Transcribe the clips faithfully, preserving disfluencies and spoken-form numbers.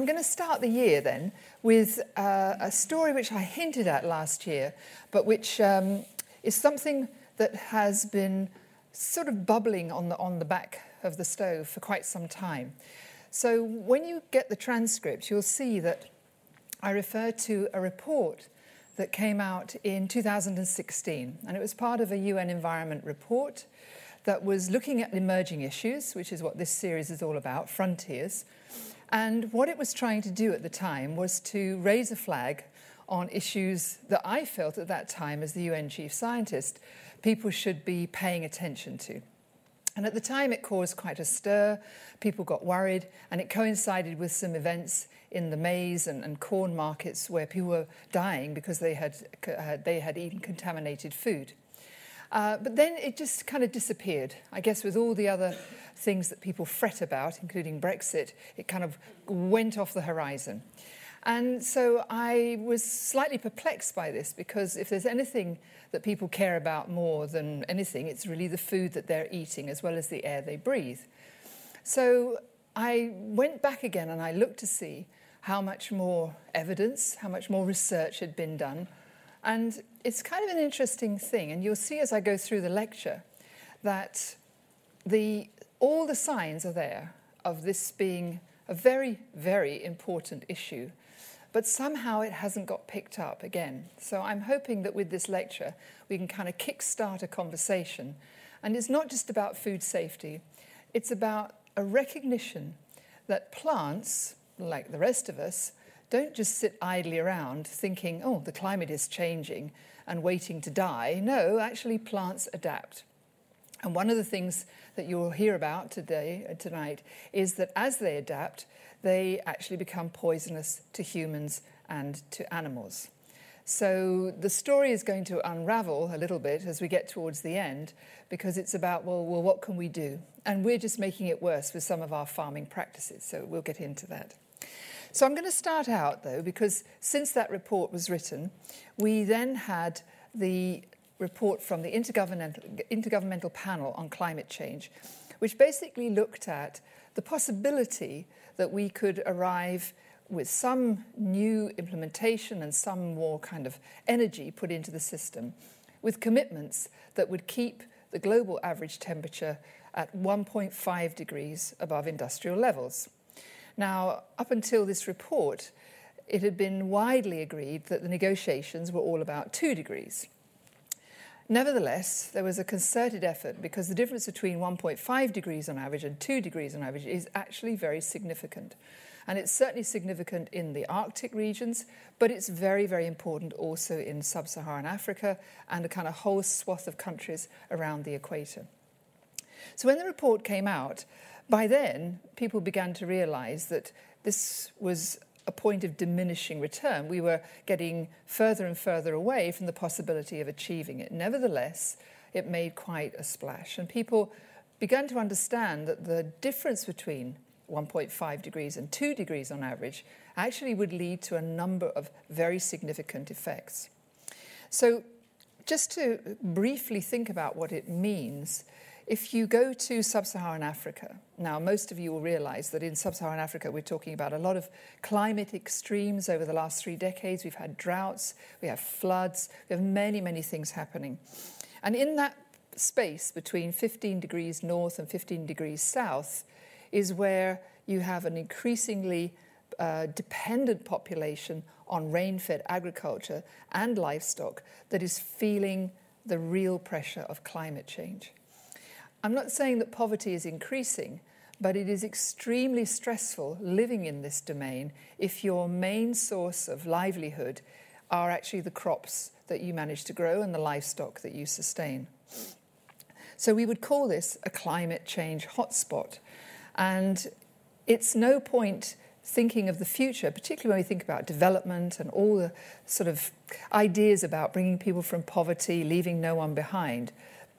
I'm going to start the year then with uh, a story which I hinted at last year, but which um, is something that has been sort of bubbling on the, on the back of the stove for quite some time. So when you get the transcript, you'll see that I refer to a report that came out in two thousand sixteen, and it was part of a U N Environment report that was looking at emerging issues, which is what this series is all about, frontiers. And what it was trying to do at the time was to raise a flag on issues that I felt at that time, as the U N chief scientist, people should be paying attention to. And at the time, it caused quite a stir. People got worried, and it coincided with some events in the maize and, and corn markets where people were dying because they had, uh, they had eaten contaminated food. Uh, but then it just kind of disappeared. I guess with all the other things that people fret about, including Brexit, it kind of went off the horizon. And so I was slightly perplexed by this, because if there's anything that people care about more than anything, it's really the food that they're eating as well as the air they breathe. So I went back again and I looked to see how much more evidence, how much more research had been done. And it's kind of an interesting thing, and you'll see as I go through the lecture that the, all the signs are there of this being a very, very important issue. But somehow it hasn't got picked up again. So I'm hoping that with this lecture, we can kind of kickstart a conversation. And it's not just about food safety. It's about a recognition that plants, like the rest of us, don't just sit idly around thinking, oh, the climate is changing and waiting to die. No, actually plants adapt. And one of the things that you'll hear about today, tonight, is that as they adapt, they actually become poisonous to humans and to animals. So the story is going to unravel a little bit as we get towards the end, because it's about, well, well, what can we do? And we're just making it worse with some of our farming practices, so we'll get into that. So I'm going to start out, though, because since that report was written, we then had the report from the Intergovernmental, Intergovernmental Panel on Climate Change, which basically looked at the possibility that we could arrive with some new implementation and some more kind of energy put into the system, with commitments that would keep the global average temperature at one point five degrees above industrial levels. Now, up until this report, it had been widely agreed that the negotiations were all about two degrees. Nevertheless, there was a concerted effort, because the difference between one point five degrees on average and two degrees on average is actually very significant. And it's certainly significant in the Arctic regions, but it's very, very important also in sub-Saharan Africa and a kind of whole swath of countries around the equator. So when the report came out, by then people began to realise that this was a point of diminishing return. We were getting further and further away from the possibility of achieving it. Nevertheless, it made quite a splash, and people began to understand that the difference between one point five degrees and two degrees on average actually would lead to a number of very significant effects. So just to briefly think about what it means, if you go to sub-Saharan Africa, now most of you will realise that in sub-Saharan Africa we're talking about a lot of climate extremes over the last three decades. We've had droughts, we have floods, we have many, many things happening. And in that space between fifteen degrees north and fifteen degrees south is where you have an increasingly uh, dependent population on rain-fed agriculture and livestock that is feeling the real pressure of climate change. I'm not saying that poverty is increasing, but it is extremely stressful living in this domain if your main source of livelihood are actually the crops that you manage to grow and the livestock that you sustain. So we would call this a climate change hotspot. And it's no point thinking of the future, particularly when we think about development and all the sort of ideas about bringing people from poverty, leaving no one behind,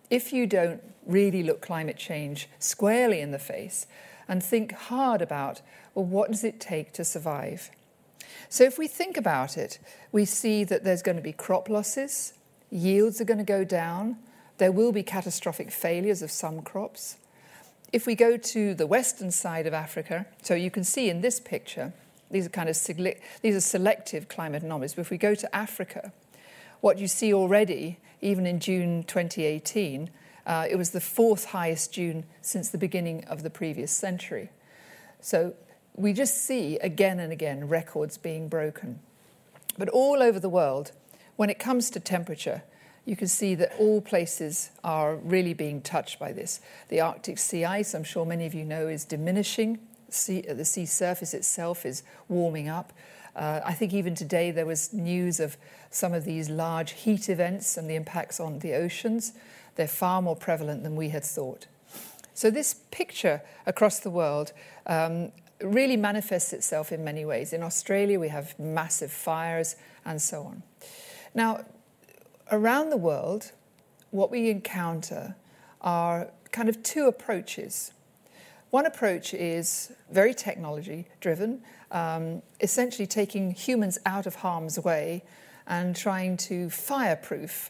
if you don't really look climate change squarely in the face and think hard about, well, what does it take to survive? So if we think about it, we see that there's going to be crop losses, yields are going to go down, there will be catastrophic failures of some crops. If we go to the western side of Africa, so you can see in this picture These are kind of select, these are selective climate anomalies. But if we go to Africa, what you see already, even in June twenty eighteen, uh, it was the fourth highest June since the beginning of the previous century. So we just see again and again records being broken. But all over the world, when it comes to temperature, you can see that all places are really being touched by this. The Arctic sea ice, I'm sure many of you know, is diminishing. Sea, the sea surface itself is warming up. Uh, I think even today there was news of some of these large heat events and the impacts on the oceans. They're far more prevalent than we had thought. So this picture across the world um, really manifests itself in many ways. In Australia, we have massive fires and so on. Now, around the world, what we encounter are kind of two approaches. One approach is very technology-driven, um, essentially taking humans out of harm's way and trying to fireproof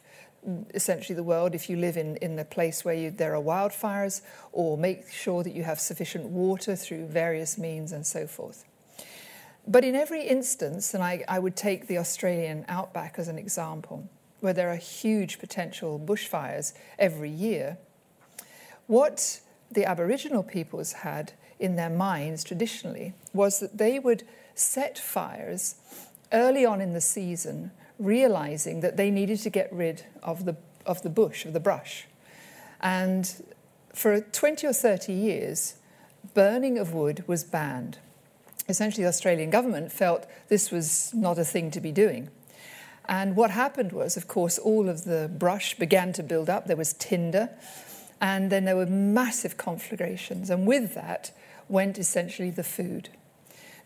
essentially the world if you live in, in a place where you, there are wildfires, or make sure that you have sufficient water through various means and so forth. But in every instance, and I, I would take the Australian outback as an example, where there are huge potential bushfires every year, what the Aboriginal peoples had in their minds traditionally was that they would set fires early on in the season, realising that they needed to get rid of the of the bush, of the brush. And for twenty or thirty years, burning of wood was banned. Essentially, the Australian government felt this was not a thing to be doing. And what happened was, of course, all of the brush began to build up. There was tinder, and then there were massive conflagrations. And with that went essentially the food,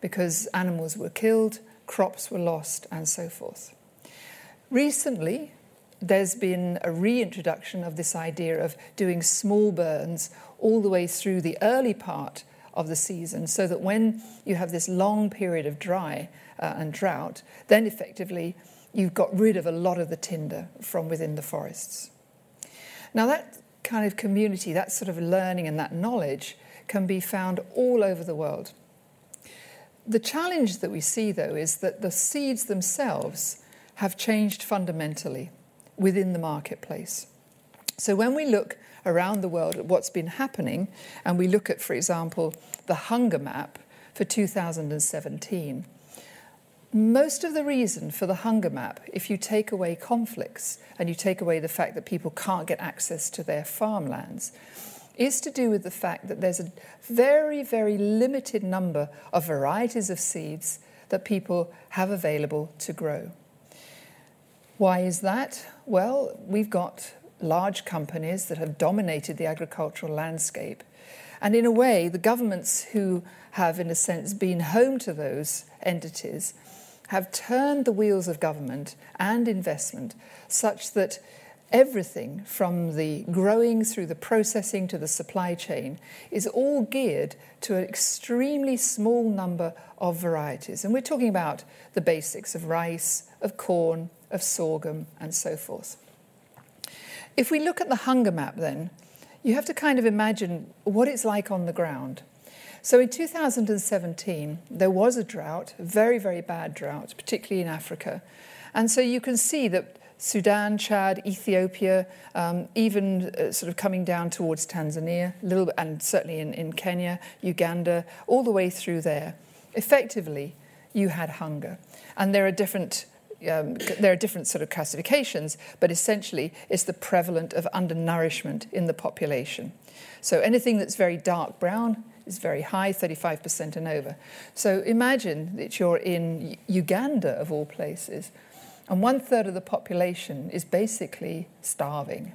because animals were killed, crops were lost, and so forth. Recently, there's been a reintroduction of this idea of doing small burns all the way through the early part of the season, so that when you have this long period of dry uh, and drought, then effectively you've got rid of a lot of the tinder from within the forests. Now, that kind of community, that sort of learning and that knowledge can be found all over the world. The challenge that we see, though, is that the seeds themselves have changed fundamentally within the marketplace. So when we look around the world at what's been happening, and we look at, for example, the hunger map for two thousand seventeen, most of the reason for the hunger map, if you take away conflicts and you take away the fact that people can't get access to their farmlands, is to do with the fact that there's a very, very limited number of varieties of seeds that people have available to grow. Why is that? Well, we've got large companies that have dominated the agricultural landscape. And in a way, the governments who have, in a sense, been home to those entities have turned the wheels of government and investment such that everything from the growing through the processing to the supply chain is all geared to an extremely small number of varieties. And we're talking about the basics of rice, of corn, of sorghum, and so forth. If we look at the hunger map then, you have to kind of imagine what it's like on the ground. So in two thousand seventeen, there was a drought, a very, very bad drought, particularly in Africa. And so you can see that Sudan, Chad, Ethiopia, um, even uh, sort of coming down towards Tanzania, little, and certainly in, in Kenya, Uganda, all the way through there, effectively you had hunger. And there are different Um, there are different sort of classifications, but essentially it's the prevalence of undernourishment in the population. So anything that's very dark brown is very high, thirty-five percent and over. So imagine that you're in Uganda, of all places, and one-third of the population is basically starving.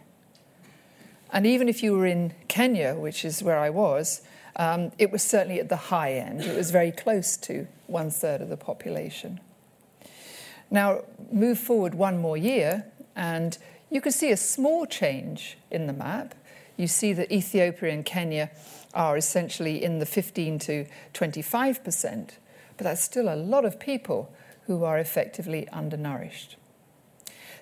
And even if you were in Kenya, which is where I was, um, it was certainly at the high end. It was very close to one-third of the population. Now, move forward one more year, and you can see a small change in the map. You see that Ethiopia and Kenya are essentially in the fifteen to twenty-five percent, but that's still a lot of people who are effectively undernourished.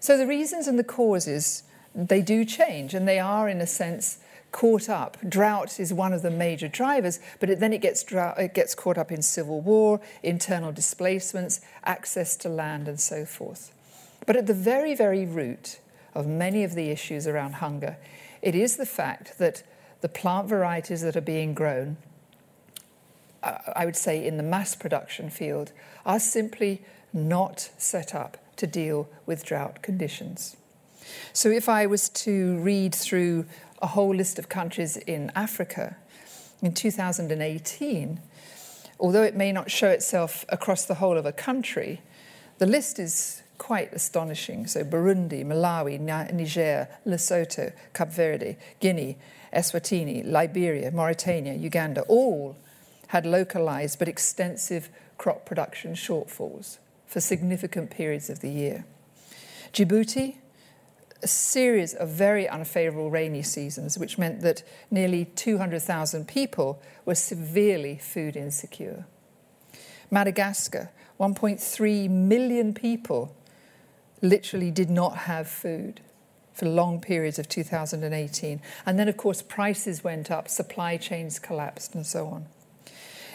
So the reasons and the causes, they do change, and they are, in a sense, caught up. Drought is one of the major drivers, but it, then it gets, it gets caught up in civil war, internal displacements, access to land and so forth. But at the very, very root of many of the issues around hunger, it is the fact that the plant varieties that are being grown, I would say in the mass production field, are simply not set up to deal with drought conditions. So if I was to read through a whole list of countries in Africa, in two thousand eighteen, although it may not show itself across the whole of a country, the list is quite astonishing. So Burundi, Malawi, Niger, Lesotho, Cape Verde, Guinea, Eswatini, Liberia, Mauritania, Uganda, all had localised but extensive crop production shortfalls for significant periods of the year. Djibouti, a series of very unfavourable rainy seasons, which meant that nearly two hundred thousand people were severely food insecure. Madagascar, one point three million people literally did not have food for long periods of two thousand eighteen. And then, of course, prices went up, supply chains collapsed and so on.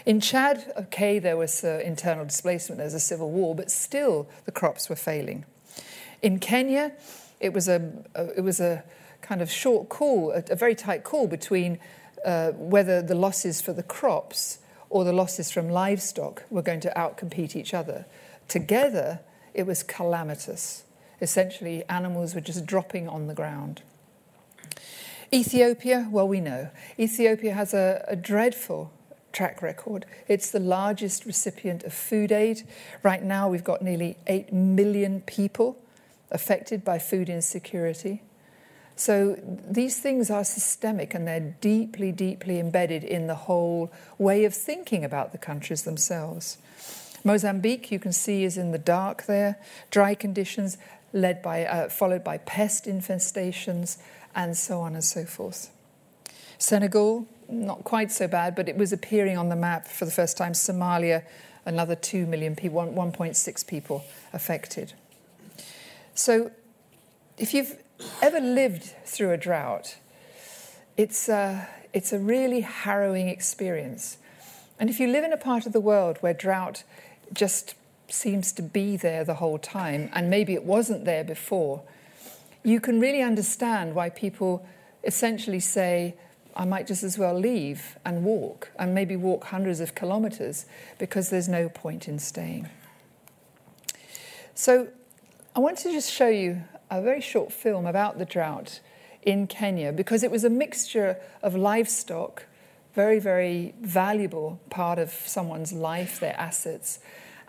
In Chad, okay, there was uh, internal displacement, there was a civil war, but still the crops were failing. In Kenya, it was a, a it was a kind of short call, a, a very tight call between uh, whether the losses for the crops or the losses from livestock were going to outcompete each other. Together, it was calamitous. Essentially, animals were just dropping on the ground. Ethiopia, well, we know. Ethiopia has a, a dreadful track record. It's the largest recipient of food aid. Right now we've got nearly eight million people affected by food insecurity. So these things are systemic and they're deeply, deeply embedded in the whole way of thinking about the countries themselves. Mozambique, you can see, is in the dark there. Dry conditions led by, uh, followed by pest infestations and so on and so forth. Senegal, not quite so bad, but it was appearing on the map for the first time. Somalia, another two million people, one point six people affected. So if you've ever lived through a drought, it's a, it's a really harrowing experience. And if you live in a part of the world where drought just seems to be there the whole time, and maybe it wasn't there before, you can really understand why people essentially say, I might just as well leave and walk, and maybe walk hundreds of kilometres, because there's no point in staying. So I want to just show you a very short film about the drought in Kenya, because it was a mixture of livestock, very, very valuable part of someone's life, their assets,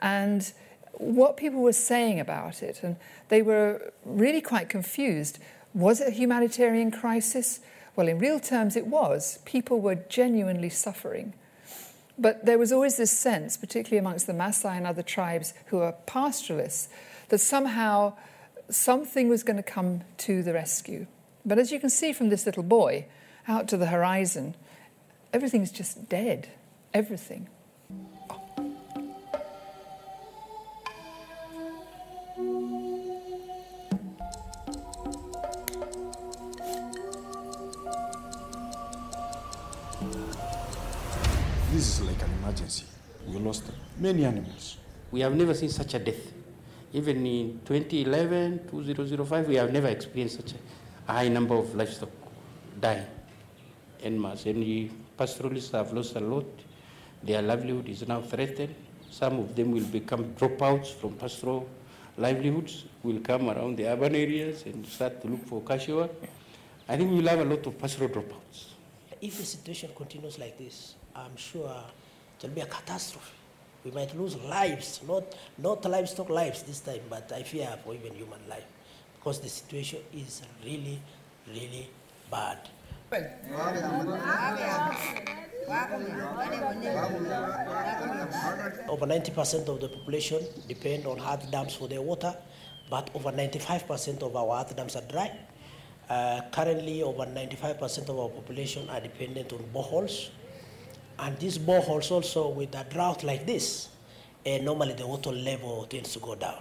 and what people were saying about it. And they were really quite confused. Was it a humanitarian crisis? Well, in real terms, it was. People were genuinely suffering. But there was always this sense, particularly amongst the Maasai and other tribes who are pastoralists, that somehow something was going to come to the rescue. But as you can see from this little boy out to the horizon, everything's just dead. Everything. Oh. This is like an emergency. We lost many animals. We have never seen such a death. Even in twenty eleven, two thousand five, we have never experienced such a high number of livestock dying en masse. And the pastoralists have lost a lot. Their livelihood is now threatened. Some of them will become dropouts from pastoral livelihoods, will come around the urban areas and start to look for cash work. I think we will have a lot of pastoral dropouts. If the situation continues like this, I'm sure it will be a catastrophe. We might lose lives, not not livestock lives this time, but I fear for even human life, because the situation is really, really bad. Over ninety percent of the population depend on earth dams for their water, but over ninety-five percent of our earth dams are dry. Uh, currently, over ninety-five percent of our population are dependent on boreholes. And these boreholes also, with a drought like this, uh, normally the water level tends to go down.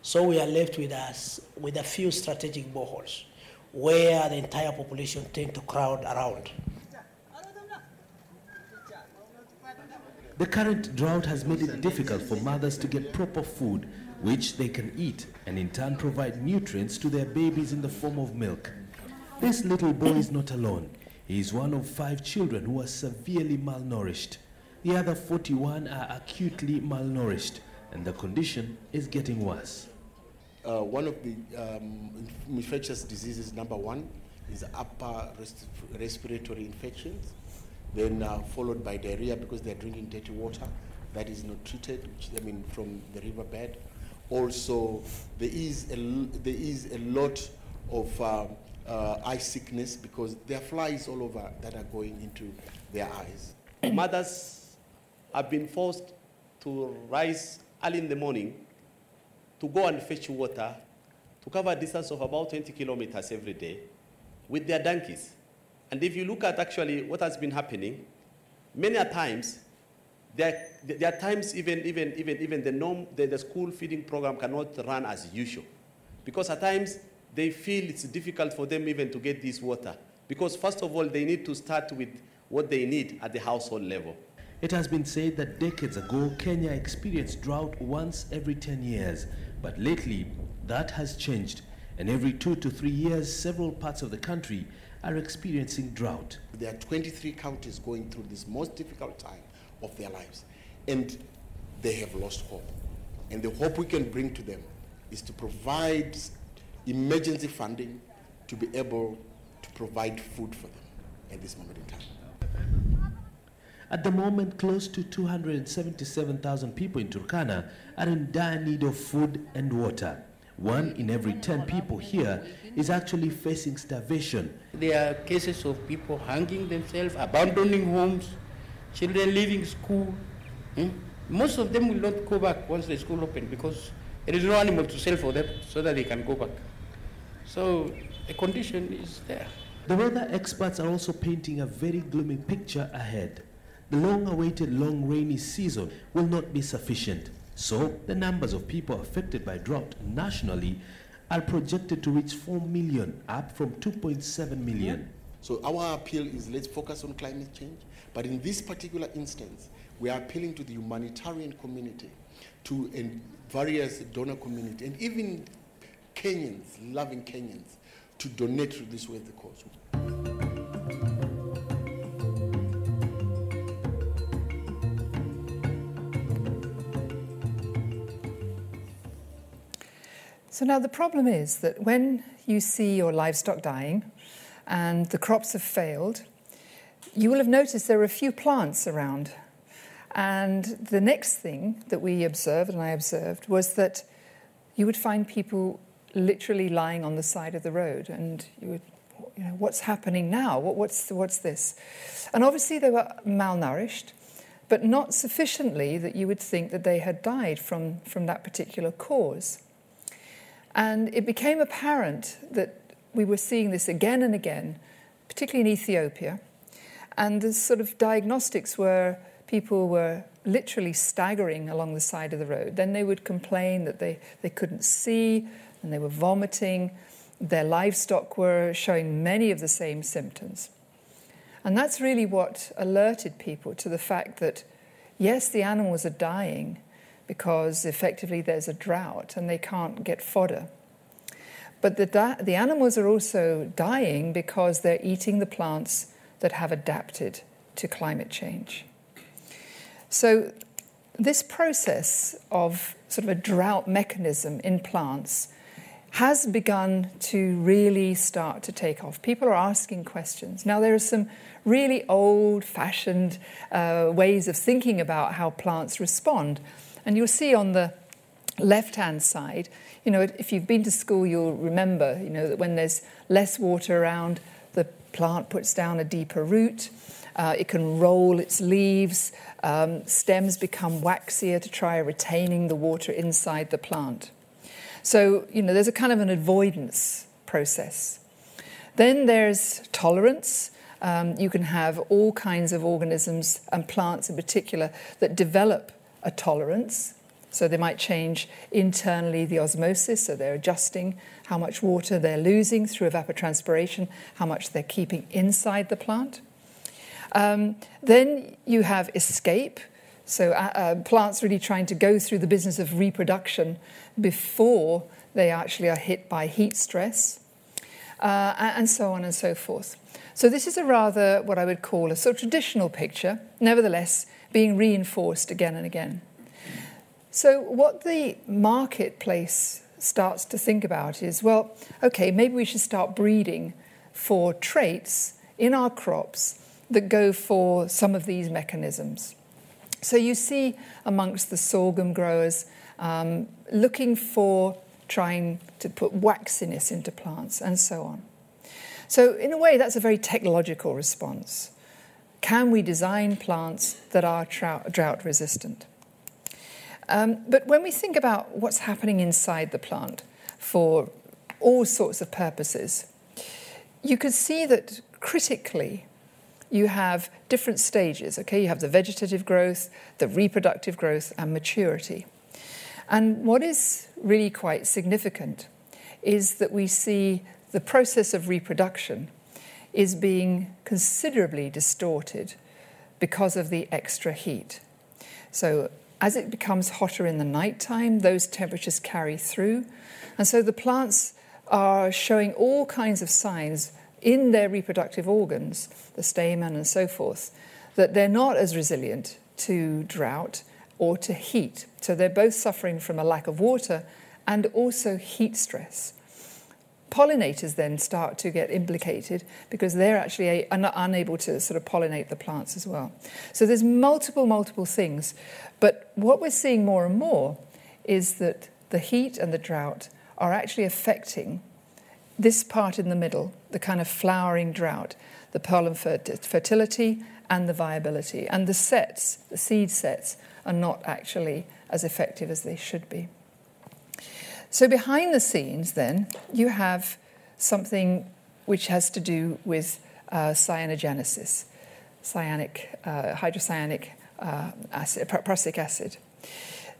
So we are left with us with a few strategic boreholes. where the entire population tend to crowd around. The current drought has made it difficult for mothers to get proper food, which they can eat and in turn provide nutrients to their babies in the form of milk. This little boy is not alone. He is one of five children who are severely malnourished. The other forty-one are acutely malnourished, and the condition is getting worse. Uh, one of the um, infectious diseases, number one, is upper res respiratory infections, then uh, followed by diarrhea because they're drinking dirty water that is not treated, which, I mean, from the riverbed. Also, there is a, there is a lot of uh, uh, eye sickness because there are flies all over that are going into their eyes. Mothers have been forced to rise early in the morning to go and fetch water to cover a distance of about twenty kilometers every day with their donkeys. And if you look at actually what has been happening, many a times, there, there are times even, even, even, even the, norm, the, the school feeding program cannot run as usual because at times they feel it's difficult for them even to get this water because first of all, they need to start with what they need at the household level. It has been said that decades ago, Kenya experienced drought once every ten years, but lately that has changed, and every two to three years, several parts of the country are experiencing drought. There are twenty-three counties going through this most difficult time of their lives, and they have lost hope. And the hope we can bring to them is to provide emergency funding to be able to provide food for them at this moment in time. At the moment, close to two hundred seventy-seven thousand people in Turkana are in dire need of food and water. One in every ten people here is actually facing starvation. There are cases of people hanging themselves, abandoning homes, children leaving school. Hmm? Most of them will not go back once the school opens because there is no animal to sell for them so that they can go back. So the condition is there. The weather experts are also painting a very gloomy picture ahead. The long-awaited long rainy season will not be sufficient, so the numbers of people affected by drought nationally are projected to reach four million, up from two point seven million. So our appeal is let's focus on climate change, but in this particular instance, we are appealing to the humanitarian community, to and various donor community, and even Kenyans, loving Kenyans, to donate to this way the cause. So now the problem is that when you see your livestock dying and the crops have failed, you will have noticed there are a few plants around. And the next thing that we observed, and I observed, was that you would find people literally lying on the side of the road and you would, you know, what's happening now? What, what's, what's this? And obviously they were malnourished, but not sufficiently that you would think that they had died from, from that particular cause. And it became apparent that we were seeing this again and again, particularly in Ethiopia. And the sort of diagnostics were people were literally staggering along the side of the road. Then they would complain that they, they couldn't see and they were vomiting. Their livestock were showing many of the same symptoms. And that's really what alerted people to the fact that, yes, the animals are dying, because effectively there's a drought and they can't get fodder. But the, the animals are also dying because they're eating the plants that have adapted to climate change. So this process of sort of a drought mechanism in plants has begun to really start to take off. People are asking questions. Now, there are some really old-fashioned uh, ways of thinking about how plants respond. And you'll see on the left-hand side, you know, if you've been to school, you'll remember, you know, that when there's less water around, the plant puts down a deeper root. Uh, it can roll its leaves. Um, stems become waxier to try retaining the water inside the plant. So, you know, there's a kind of an avoidance process. Then there's tolerance. Um, you can have all kinds of organisms and plants in particular that develop a tolerance, So they might change internally the osmosis, so they're adjusting how much water they're losing through evapotranspiration, how much they're keeping inside the plant. Um, then you have escape, so uh, uh, plants really trying to go through the business of reproduction before they actually are hit by heat stress, uh, and so on and so forth. So this is a rather, what I would call, a sort of traditional picture, nevertheless being reinforced again and again. So what the marketplace starts to think about is, well, okay, maybe we should start breeding for traits in our crops that go for some of these mechanisms. So you see amongst the sorghum growers um, looking for trying to put waxiness into plants and so on. So in a way, that's a very technological response. Can we design plants that are drought resistant? Um, but when we think about what's happening inside the plant for all sorts of purposes, you can see that critically you have different stages. Okay, you have the vegetative growth, the reproductive growth, and maturity. And what is really quite significant is that we see the process of reproduction is being considerably distorted because of the extra heat. So as it becomes hotter in the nighttime, those temperatures carry through. And so the plants are showing all kinds of signs in their reproductive organs, the stamen and so forth, that they're not as resilient to drought or to heat. So they're both suffering from a lack of water and also heat stress. Pollinators then start to get implicated because they're actually a, un- unable to sort of pollinate the plants as well. So there's multiple, multiple things. But what we're seeing more and more is that the heat and the drought are actually affecting this part in the middle, the kind of flowering drought, the pollen fert- fertility and the viability. And the sets, the seed sets, are not actually as effective as they should be. So behind the scenes, then, you have something which has to do with uh, cyanogenesis, cyanic, uh, hydrocyanic uh, acid, prussic acid.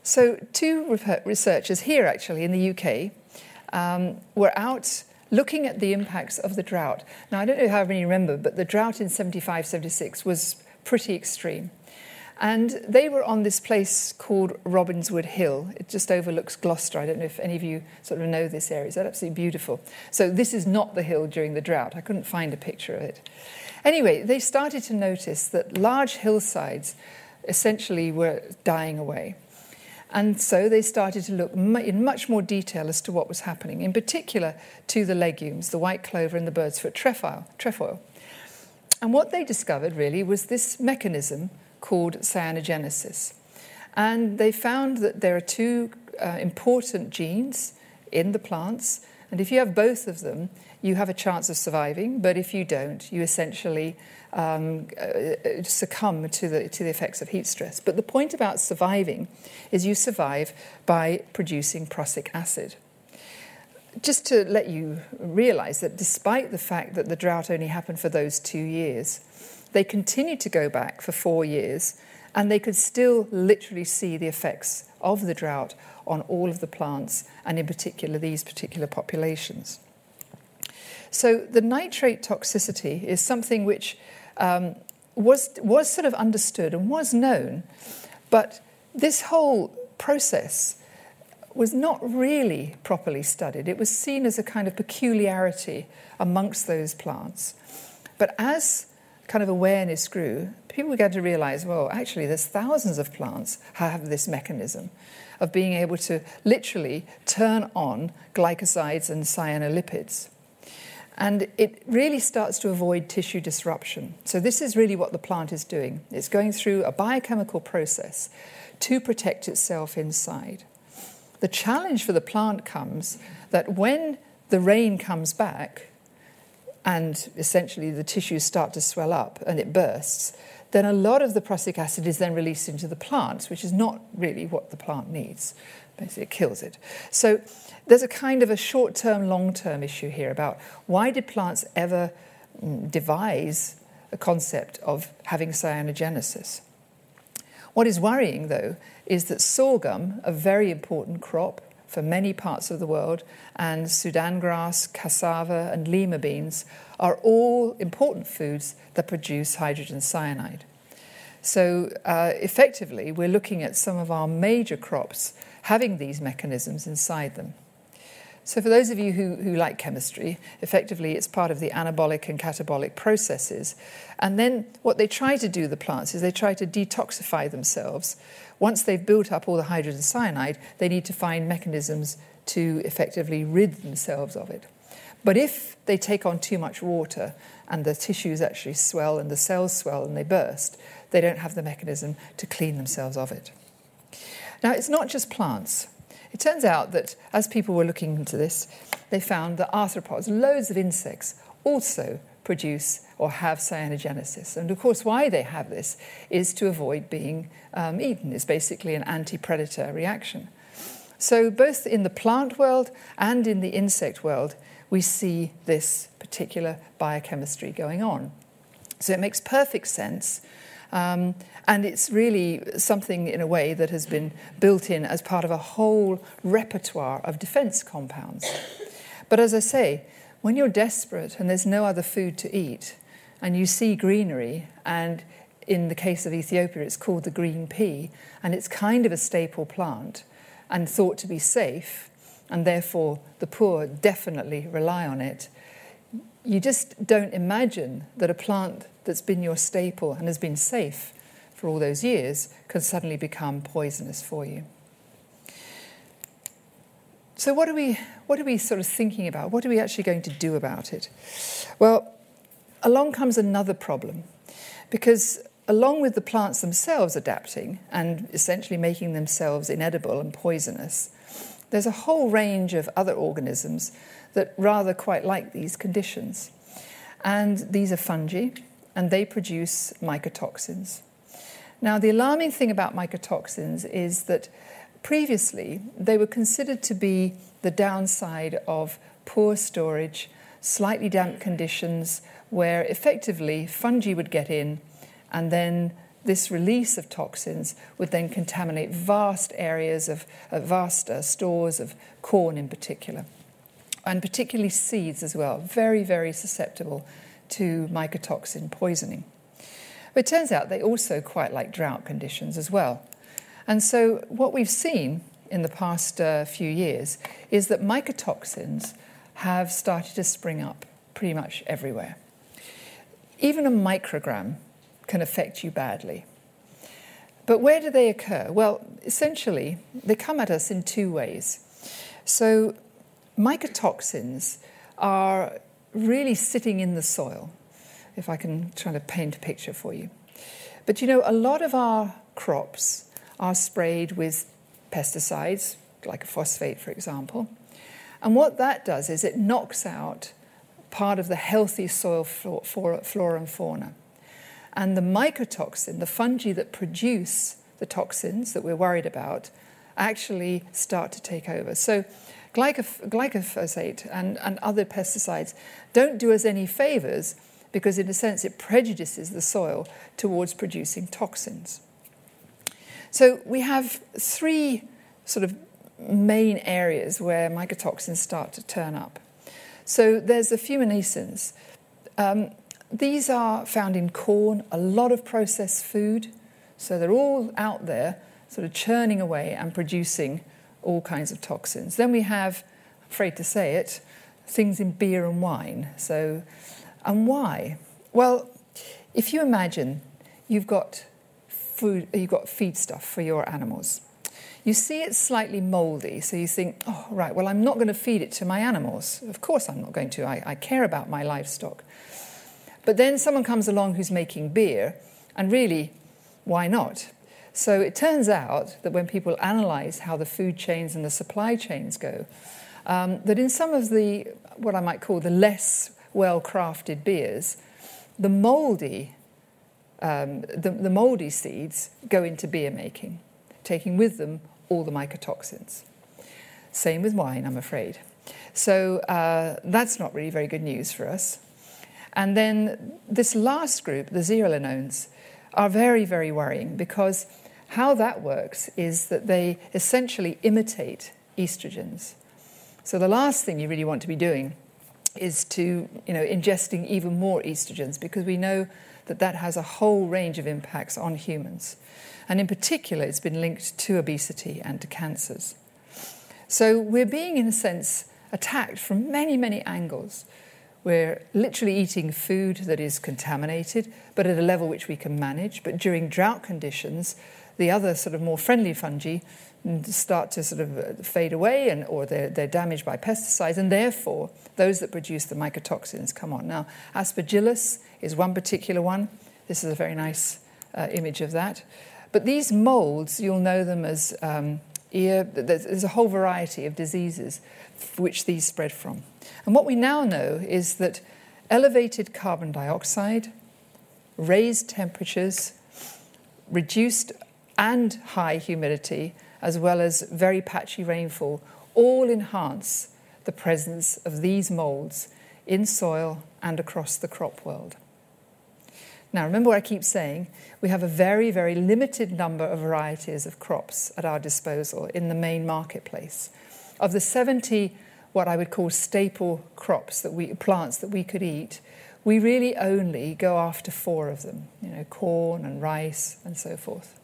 So two researchers here, actually, in the U K, um, were out looking at the impacts of the drought. Now, I don't know how many remember, but the drought in seventy-five seventy-six was pretty extreme. And they were on this place called Robinswood Hill. It just overlooks Gloucester. I don't know if any of you sort of know this area. It's absolutely beautiful. So this is not the hill during the drought. I couldn't find a picture of it. Anyway, they started to notice that large hillsides essentially were dying away. And so they started to look in much more detail as to what was happening, in particular to the legumes, the white clover and the bird's foot trefoil. trefoil. And what they discovered really was this mechanism called cyanogenesis. And they found that there are two uh, important genes in the plants, and if you have both of them, you have a chance of surviving, but if you don't, you essentially um, uh, succumb to the, to the effects of heat stress. But the point about surviving is you survive by producing prussic acid. Just to let you realise that despite the fact that the drought only happened for those two years, they continued to go back for four years, and they could still literally see the effects of the drought on all of the plants, and in particular these particular populations. So the nitrate toxicity is something which um, was, was sort of understood and was known, but this whole process was not really properly studied. It was seen as a kind of peculiarity amongst those plants. But as kind of awareness grew, people began to realise, well, actually, there's thousands of plants have this mechanism of being able to literally turn on glycosides and cyanolipids. And it really starts to avoid tissue disruption. So this is really what the plant is doing. It's going through a biochemical process to protect itself inside. The challenge for the plant comes that when the rain comes back, and essentially the tissues start to swell up and it bursts, then a lot of the prussic acid is then released into the plants, which is not really what the plant needs. Basically, it kills it. So there's a kind of a short-term, long-term issue here about why did plants ever devise a concept of having cyanogenesis? What is worrying, though, is that sorghum, a very important crop for many parts of the world, and Sudan grass, cassava and lima beans are all important foods that produce hydrogen cyanide. So uh, effectively, we're looking at some of our major crops having these mechanisms inside them. So for those of you who, who like chemistry, effectively it's part of the anabolic and catabolic processes. And then what they try to do, the plants, is they try to detoxify themselves. Once they've built up all the hydrogen cyanide, they need to find mechanisms to effectively rid themselves of it. But if they take on too much water and the tissues actually swell and the cells swell and they burst, they don't have the mechanism to clean themselves of it. Now, it's not just plants. It turns out that as people were looking into this, they found that arthropods, loads of insects, also produce or have cyanogenesis. And, of course, why they have this is to avoid being um, eaten. It's basically an anti-predator reaction. So both in the plant world and in the insect world, we see this particular biochemistry going on. So it makes perfect sense. Um, and it's really something, in a way, that has been built in as part of a whole repertoire of defense compounds. But as I say, when you're desperate and there's no other food to eat, and you see greenery, and in the case of Ethiopia, it's called the green pea, and it's kind of a staple plant and thought to be safe, and therefore the poor definitely rely on it, you just don't imagine that a plant that's been your staple and has been safe for all those years can suddenly become poisonous for you. So what are we, what are we sort of thinking about? What are we actually going to do about it? Well, along comes another problem, because along with the plants themselves adapting and essentially making themselves inedible and poisonous, there's a whole range of other organisms that rather quite like these conditions. And these are fungi, and they produce mycotoxins. Now, the alarming thing about mycotoxins is that previously they were considered to be the downside of poor storage, slightly damp conditions, where effectively fungi would get in, and then this release of toxins would then contaminate vast areas of uh, vast uh, stores of corn in particular, and particularly seeds as well, very, very susceptible to mycotoxin poisoning. But it turns out they also quite like drought conditions as well. And so what we've seen in the past uh, few years is that mycotoxins have started to spring up pretty much everywhere. Even a microgram can affect you badly. But where do they occur? Well, essentially, they come at us in two ways. So mycotoxins are really sitting in the soil, if I can try to paint a picture for you. But, you know, a lot of our crops are sprayed with pesticides, like a phosphate, for example. And what that does is it knocks out part of the healthy soil flora and fauna. And the mycotoxin, the fungi that produce the toxins that we're worried about, actually start to take over. So glycoph- glyphosate and, and other pesticides don't do us any favours because, in a sense, it prejudices the soil towards producing toxins. So we have three sort of main areas where mycotoxins start to turn up. So there's the fuminescence. Um, These are found in corn, a lot of processed food, so they're all out there sort of churning away and producing all kinds of toxins. Then we have, afraid to say it, things in beer and wine. So, and why? Well, if you imagine you've got food, you've got feedstuff for your animals. You see it's slightly mouldy, so you think, oh, right, well, I'm not going to feed it to my animals. Of course I'm not going to. I, I care about my livestock. But then someone comes along who's making beer, and really, why not? So it turns out that when people analyse how the food chains and the supply chains go, um, that in some of the, what I might call the less well-crafted beers, the mouldy, um, the, the mouldy seeds go into beer making, taking with them all the mycotoxins. Same with wine, I'm afraid. So uh, that's not really very good news for us. And then this last group, the zeolinones, are very, very worrying because How that works is that they essentially imitate estrogens. So the last thing you really want to be doing is to, you know, ingesting even more estrogens, because we know that that has a whole range of impacts on humans. And in particular, it's been linked to obesity and to cancers. So we're being, in a sense, attacked from many, many angles. We're literally eating food that is contaminated, but at a level which we can manage. But during drought conditions, the other sort of more friendly fungi start to sort of fade away, and or they're, they're damaged by pesticides, and therefore those that produce the mycotoxins come on. Now, aspergillus is one particular one. This is a very nice uh, image of that. But these moulds, you'll know them as um, ear... There's, there's a whole variety of diseases which these spread from. And what we now know is that elevated carbon dioxide, raised temperatures, reduced and high humidity, as well as very patchy rainfall, all enhance the presence of these moulds in soil and across the crop world. Now, remember what I keep saying, we have a very, very limited number of varieties of crops at our disposal in the main marketplace. Of the seventy what I would call staple crops, that we plants that we could eat, we really only go after four of them, you know, corn and rice and so forth.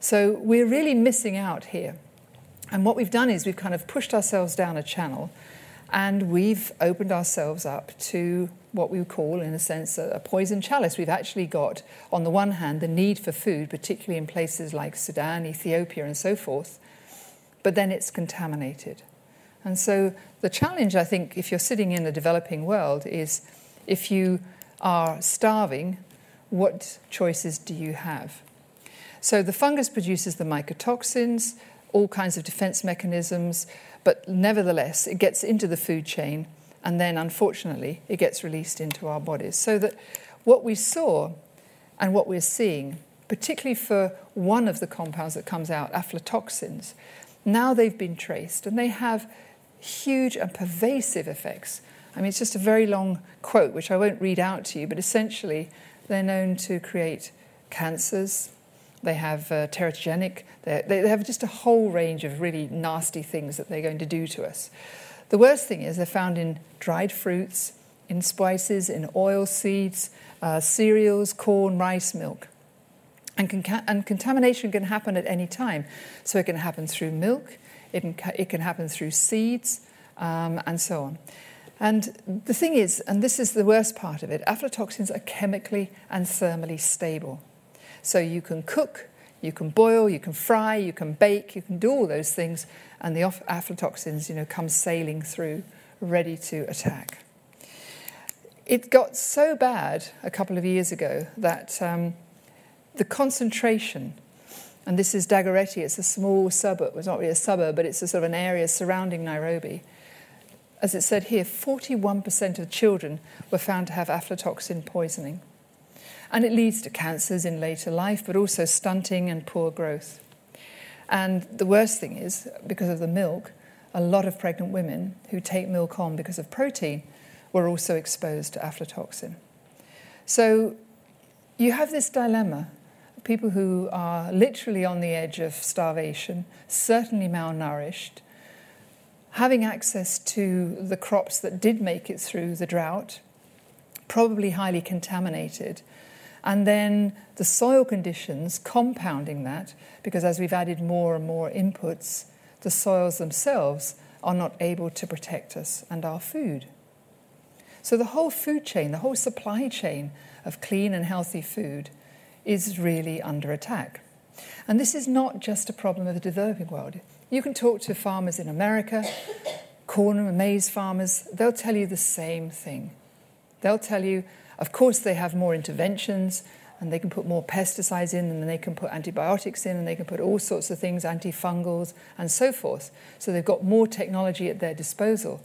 So we're really missing out here. And what we've done is we've kind of pushed ourselves down a channel, and we've opened ourselves up to what we would call, in a sense, a poison chalice. We've actually got, on the one hand, the need for food, particularly in places like Sudan, Ethiopia and so forth, but then it's contaminated. And so the challenge, I think, if you're sitting in the developing world, is if you are starving, what choices do you have? So the fungus produces the mycotoxins, all kinds of defense mechanisms, but nevertheless, it gets into the food chain, and then, unfortunately, it gets released into our bodies. So that what we saw and what we're seeing, particularly for one of the compounds that comes out, aflatoxins, now they've been traced, and they have huge and pervasive effects. I mean, it's just a very long quote, which I won't read out to you, but essentially they're known to create cancers. They have uh, teratogenic, they have just a whole range of really nasty things that they're going to do to us. The worst thing is they're found in dried fruits, in spices, in oil seeds, uh, cereals, corn, rice, milk. And, con- and contamination can happen at any time. So it can happen through milk, it can, it can happen through seeds, um, and so on. And the thing is, and this is the worst part of it, aflatoxins are chemically and thermally stable. So you can cook, you can boil, you can fry, you can bake, you can do all those things, and the aflatoxins, you know, come sailing through, ready to attack. It got so bad a couple of years ago that um, the concentration, and this is Dagoretti, it's a small suburb, it's not really a suburb, but it's a sort of an area surrounding Nairobi. As it said here, forty-one percent of children were found to have aflatoxin poisoning. And it leads to cancers in later life, but also stunting and poor growth. And the worst thing is, because of the milk, a lot of pregnant women who take milk on because of protein were also exposed to aflatoxin. So you have this dilemma. People who are literally on the edge of starvation, certainly malnourished, having access to the crops that did make it through the drought, probably highly contaminated, and then the soil conditions compounding that, because as we've added more and more inputs, the soils themselves are not able to protect us and our food. So the whole food chain, the whole supply chain of clean and healthy food is really under attack. And this is not just a problem of the developing world. You can talk to farmers in America, corn and maize farmers, they'll tell you the same thing. They'll tell you, of course, they have more interventions, and they can put more pesticides in, and they can put antibiotics in, and they can put all sorts of things, antifungals and so forth. So they've got more technology at their disposal.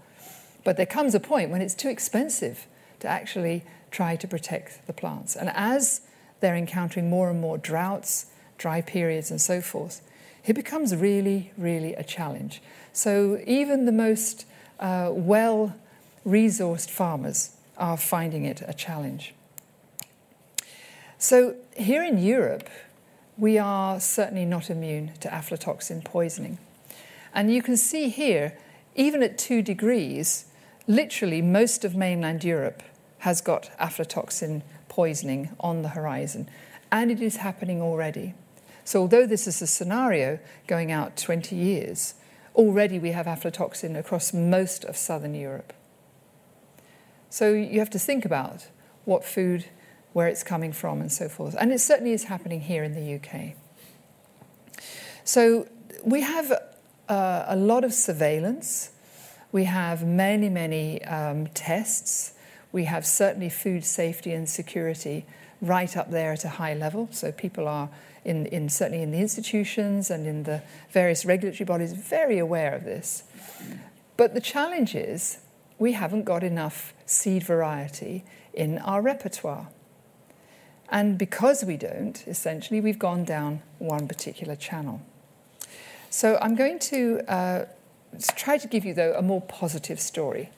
But there comes a point when it's too expensive to actually try to protect the plants. And as they're encountering more and more droughts, dry periods and so forth, it becomes really, really a challenge. So even the most uh, well-resourced farmers are finding it a challenge. So here in Europe, we are certainly not immune to aflatoxin poisoning. And you can see here, even at two degrees, literally most of mainland Europe has got aflatoxin poisoning on the horizon. And it is happening already. So although this is a scenario going out twenty years, already we have aflatoxin across most of southern Europe. So you have to think about what food, where it's coming from and so forth. And it certainly is happening here in the U K. So we have uh, a lot of surveillance. We have many, many um, tests. We have certainly food safety and security right up there at a high level. So people are, in, in certainly in the institutions and in the various regulatory bodies, very aware of this. But the challenge is we haven't got enough seed variety in our repertoire. And because we don't, essentially, we've gone down one particular channel. So I'm going to uh, try to give you, though, a more positive story.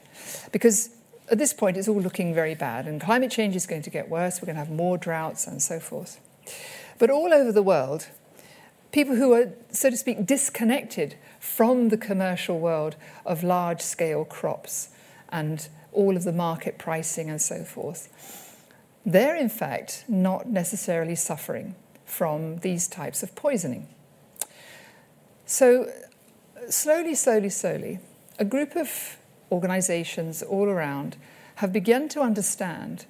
Because at this point, it's all looking very bad. And climate change is going to get worse. We're going to have more droughts and so forth. But all over the world, people who are, so to speak, disconnected from the commercial world of large-scale crops and all of the market pricing and so forth, they're, in fact, not necessarily suffering from these types of poisoning. So slowly, slowly, slowly, a group of organisations all around have begun to understand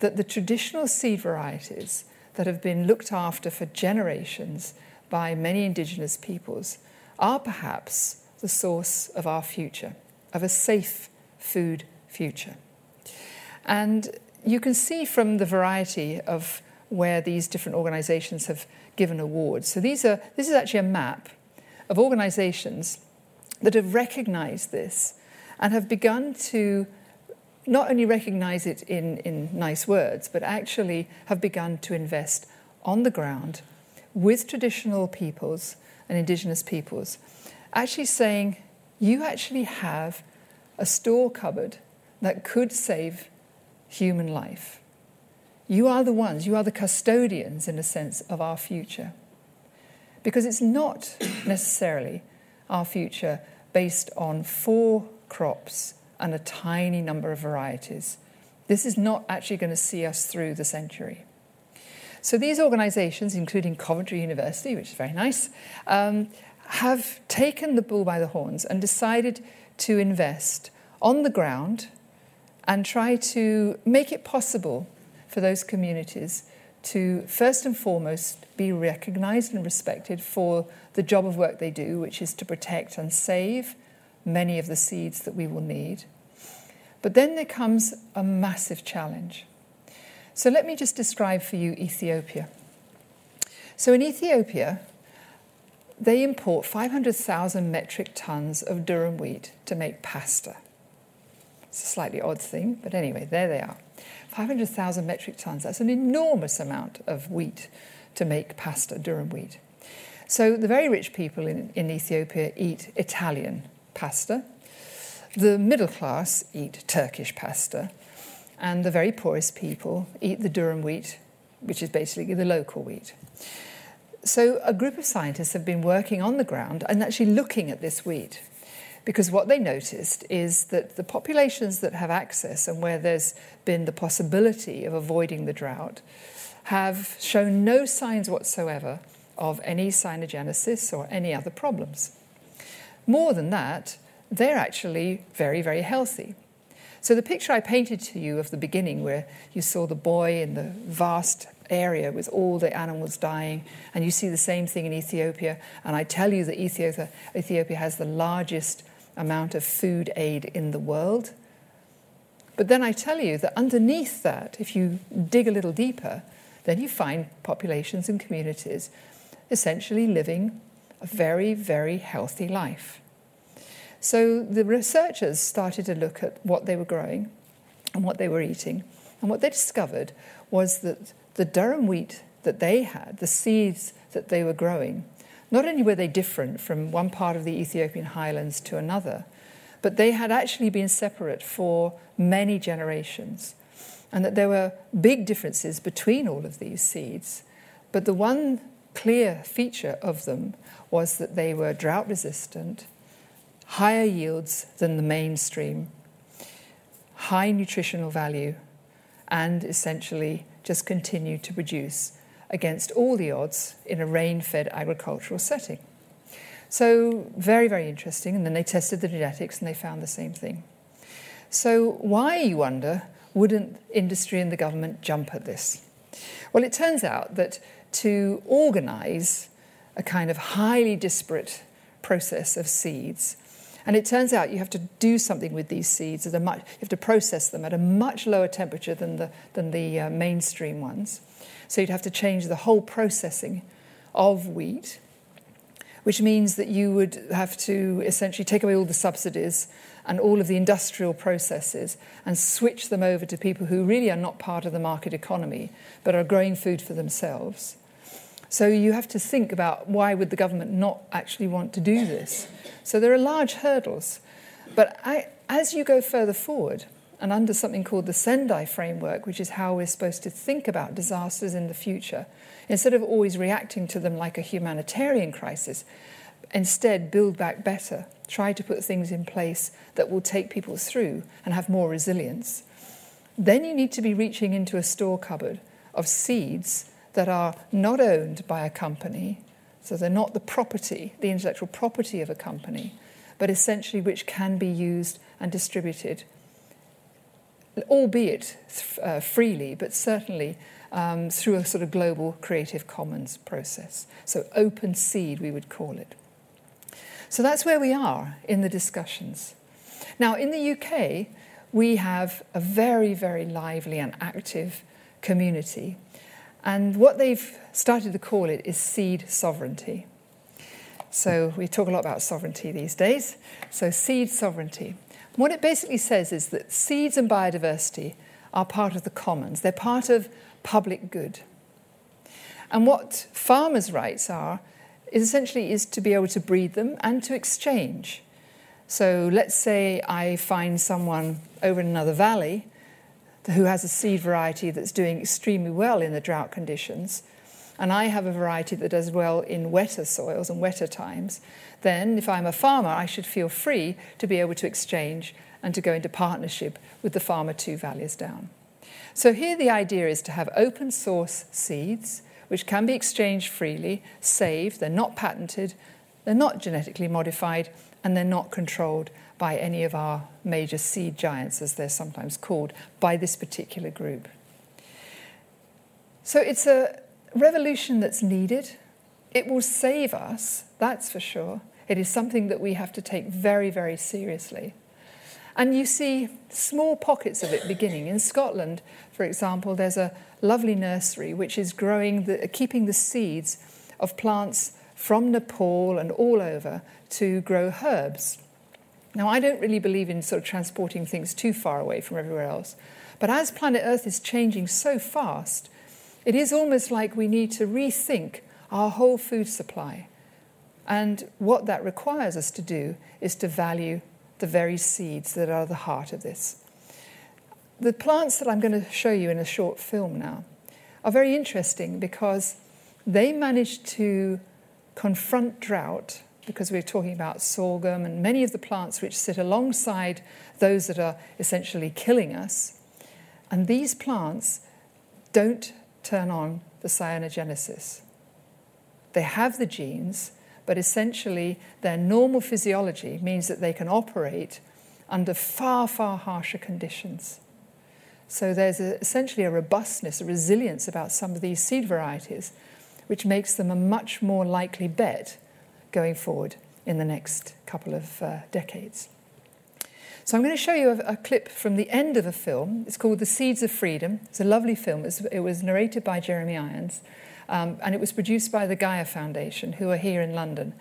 that the traditional seed varieties that have been looked after for generations by many indigenous peoples are perhaps the source of our future, of a safe food future. And you can see from the variety of where these different organisations have given awards. So these are this is actually a map of organisations that have recognised this and have begun to not only recognise it in, in nice words, but actually have begun to invest on the ground with traditional peoples and indigenous peoples, actually saying, you actually have a store cupboard that could save human life. You are the ones, you are the custodians, in a sense, of our future. Because it's not necessarily our future based on four crops and a tiny number of varieties. This is not actually going to see us through the century. So these organisations, including Coventry University, which is very nice, um, have taken the bull by the horns and decided to invest on the ground and try to make it possible for those communities to, first and foremost, be recognised and respected for the job of work they do, which is to protect and save many of the seeds that we will need. But then there comes a massive challenge. So let me just describe for you Ethiopia. So in Ethiopia, they import five hundred thousand metric tonnes of durum wheat to make pasta. It's a slightly odd thing, but anyway, there they are. five hundred thousand metric tonnes, that's an enormous amount of wheat to make pasta, durum wheat. So the very rich people in, in Ethiopia eat Italian pasta. The middle class eat Turkish pasta. And the very poorest people eat the durum wheat, which is basically the local wheat. So a group of scientists have been working on the ground and actually looking at this wheat. Because what they noticed is that the populations that have access and where there's been the possibility of avoiding the drought have shown no signs whatsoever of any cyanogenesis or any other problems. More than that, they're actually very, very healthy. So the picture I painted to you of the beginning where you saw the boy in the vast area with all the animals dying, and you see the same thing in Ethiopia, and I tell you that Ethiopia, Ethiopia has the largest amount of food aid in the world. But then I tell you that underneath that, if you dig a little deeper, then you find populations and communities essentially living a very, very healthy life. So the researchers started to look at what they were growing and what they were eating, and what they discovered was that the durum wheat that they had, the seeds that they were growing, not only were they different from one part of the Ethiopian highlands to another, but they had actually been separate for many generations, and that there were big differences between all of these seeds. But the one clear feature of them was that they were drought resistant, higher yields than the mainstream, high nutritional value, and essentially just continue to produce against all the odds in a rain-fed agricultural setting. So very, very interesting. And then they tested the genetics and they found the same thing. So why, you wonder, wouldn't industry and the government jump at this? Well, it turns out that to organise a kind of highly disparate process of seeds, and it turns out you have to do something with these seeds, at a much, you have to process them at a much lower temperature than the, than the uh, mainstream ones. So you'd have to change the whole processing of wheat, which means that you would have to essentially take away all the subsidies and all of the industrial processes and switch them over to people who really are not part of the market economy but are growing food for themselves. So you have to think about, why would the government not actually want to do this? So there are large hurdles. But I, as you go further forward, and under something called the Sendai framework, which is how we're supposed to think about disasters in the future, instead of always reacting to them like a humanitarian crisis, instead build back better, try to put things in place that will take people through and have more resilience. Then you need to be reaching into a store cupboard of seeds that are not owned by a company, so they're not the property, the intellectual property of a company, but essentially which can be used and distributed, albeit uh, freely, but certainly um, through a sort of global Creative Commons process. So open seed, we would call it. So that's where we are in the discussions. Now, in the U K, we have a very, very lively and active community. And what they've started to call it is seed sovereignty. So we talk a lot about sovereignty these days. So seed sovereignty. What it basically says is that seeds and biodiversity are part of the commons. They're part of public good. And what farmers' rights are is essentially is to be able to breed them and to exchange. So let's say I find someone over in another valley who has a seed variety that's doing extremely well in the drought conditions, and I have a variety that does well in wetter soils and wetter times, then if I'm a farmer, I should feel free to be able to exchange and to go into partnership with the farmer two valleys down. So here the idea is to have open source seeds, which can be exchanged freely, saved, they're not patented, they're not genetically modified, and they're not controlled by any of our major seed giants, as they're sometimes called, by this particular group. So it's a revolution that's needed. It will save us, that's for sure. It is something that we have to take very, very seriously. And you see small pockets of it beginning. In Scotland, for example, there's a lovely nursery which is growing, the, keeping the seeds of plants from Nepal and all over to grow herbs. Now, I don't really believe in sort of transporting things too far away from everywhere else. But as planet Earth is changing so fast, it is almost like we need to rethink our whole food supply. And what that requires us to do is to value the very seeds that are the heart of this. The plants that I'm going to show you in a short film now are very interesting because they managed to confront drought, because we're talking about sorghum and many of the plants which sit alongside those that are essentially killing us. And these plants don't turn on the cyanogenesis. They have the genes, but essentially their normal physiology means that they can operate under far, far harsher conditions. So there's a, essentially a robustness, a resilience about some of these seed varieties, which makes them a much more likely bet going forward in the next couple of uh, decades. So I'm going to show you a, a clip from the end of a film. It's called The Seeds of Freedom. It's a lovely film. It was, it was narrated by Jeremy Irons, um, and it was produced by the Gaia Foundation, who are here in London.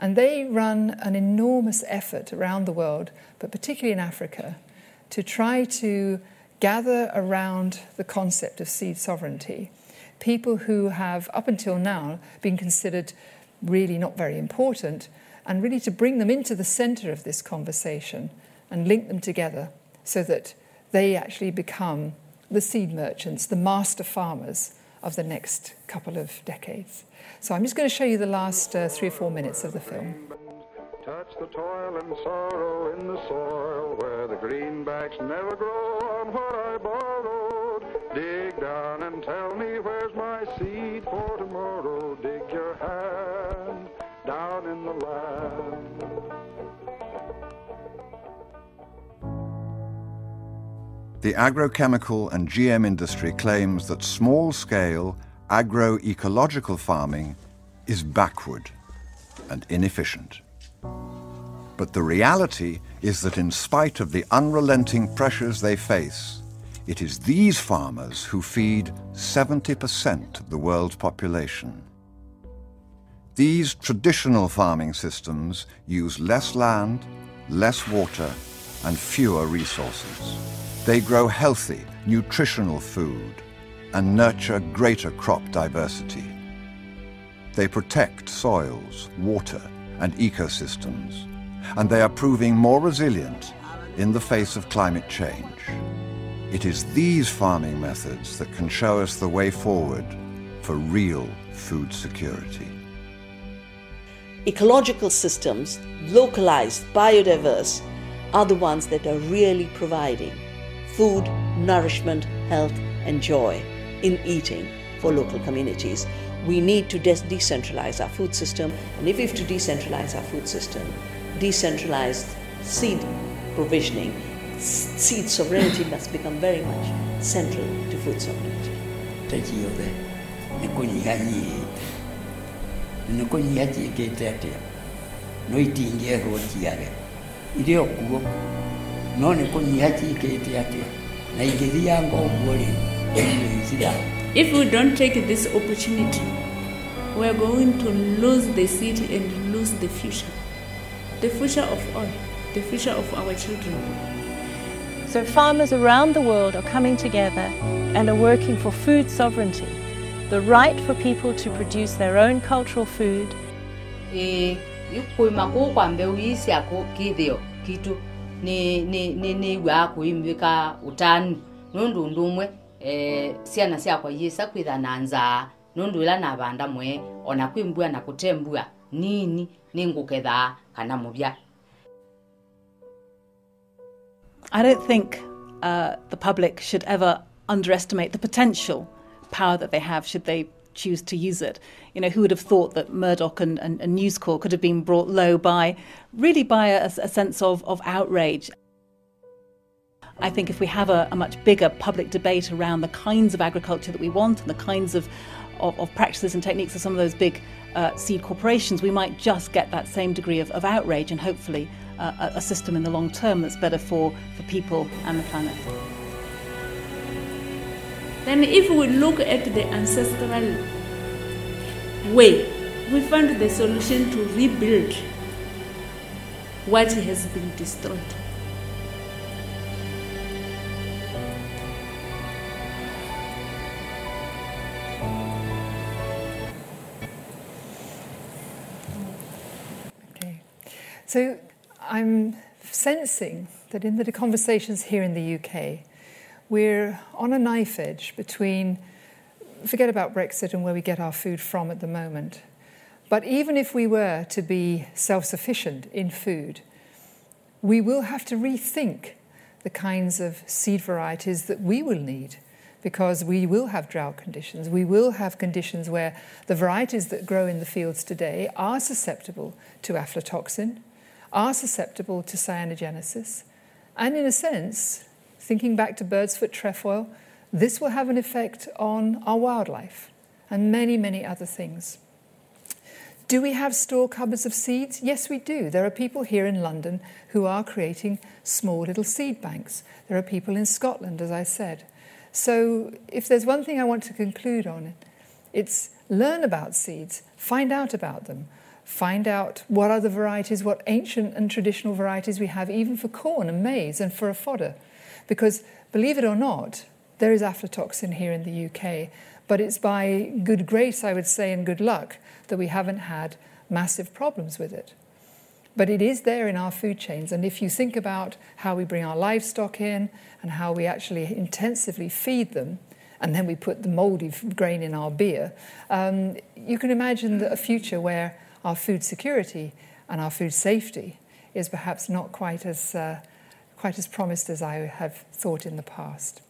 And they run an enormous effort around the world, but particularly in Africa, to try to gather around the concept of seed sovereignty people who have, up until now, been considered really not very important, and really to bring them into the centre of this conversation and link them together so that they actually become the seed merchants, the master farmers of the next couple of decades. So I'm just going to show you the last uh, three or four minutes of the film. Touch the toil and sorrow in the soil where the greenbacks never grow on what I borrowed. Dig down and tell me where's my seed for tomorrow. Dig your hand down in the land. The agrochemical and G M industry claims that small-scale agroecological farming is backward and inefficient. But the reality is that in spite of the unrelenting pressures they face, it is these farmers who feed seventy percent of the world's population. These traditional farming systems use less land, less water, and fewer resources. They grow healthy, nutritional food and nurture greater crop diversity. They protect soils, water, and ecosystems, and they are proving more resilient in the face of climate change. It is these farming methods that can show us the way forward for real food security. Ecological systems, localized, biodiverse, are the ones that are really providing food, nourishment, health, and joy in eating for local communities. We need to de decentralize our food system, and if we have to decentralize our food system, decentralized seed provisioning, seed sovereignty must become very much central to food sovereignty. If we don't take this opportunity, we are going to lose the seed and lose the future. The future of all, the future of our children. So farmers around the world are coming together and are working for food sovereignty, the right for people to produce their own cultural food. I don't think uh, the public should ever underestimate the potential power that they have should they choose to use it. You know, who would have thought that Murdoch and, and, and News Corp could have been brought low by, really by a, a sense of, of outrage. I think if we have a, a much bigger public debate around the kinds of agriculture that we want and the kinds of Of, of practices and techniques of some of those big uh, seed corporations, we might just get that same degree of, of outrage and hopefully uh, a system in the long term that's better for, for people and the planet. Then if we look at the ancestral way, we find the solution to rebuild what has been destroyed. So I'm sensing that in the conversations here in the U K, we're on a knife edge between, forget about Brexit and where we get our food from at the moment, but even if we were to be self-sufficient in food, we will have to rethink the kinds of seed varieties that we will need, because we will have drought conditions. We will have conditions where the varieties that grow in the fields today are susceptible to aflatoxin, are susceptible to cyanogenesis. And in a sense, thinking back to bird's foot trefoil, this will have an effect on our wildlife and many, many other things. Do we have store cupboards of seeds? Yes, we do. There are people here in London who are creating small little seed banks. There are people in Scotland, as I said. So if there's one thing I want to conclude on, it's learn about seeds, find out about them. Find out what other varieties, what ancient and traditional varieties we have, even for corn and maize and for a fodder. Because, believe it or not, there is aflatoxin here in the U K, but it's by good grace, I would say, and good luck, that we haven't had massive problems with it. But it is there in our food chains, and if you think about how we bring our livestock in and how we actually intensively feed them and then we put the mouldy grain in our beer, um, you can imagine that a future where our food security and our food safety is perhaps not quite as uh, quite as promised as I have thought in the past.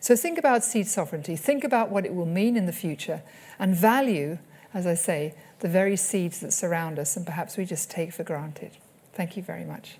So think about seed sovereignty. Think about what it will mean in the future, and value, as I say, the very seeds that surround us and perhaps we just take for granted. Thank you very much.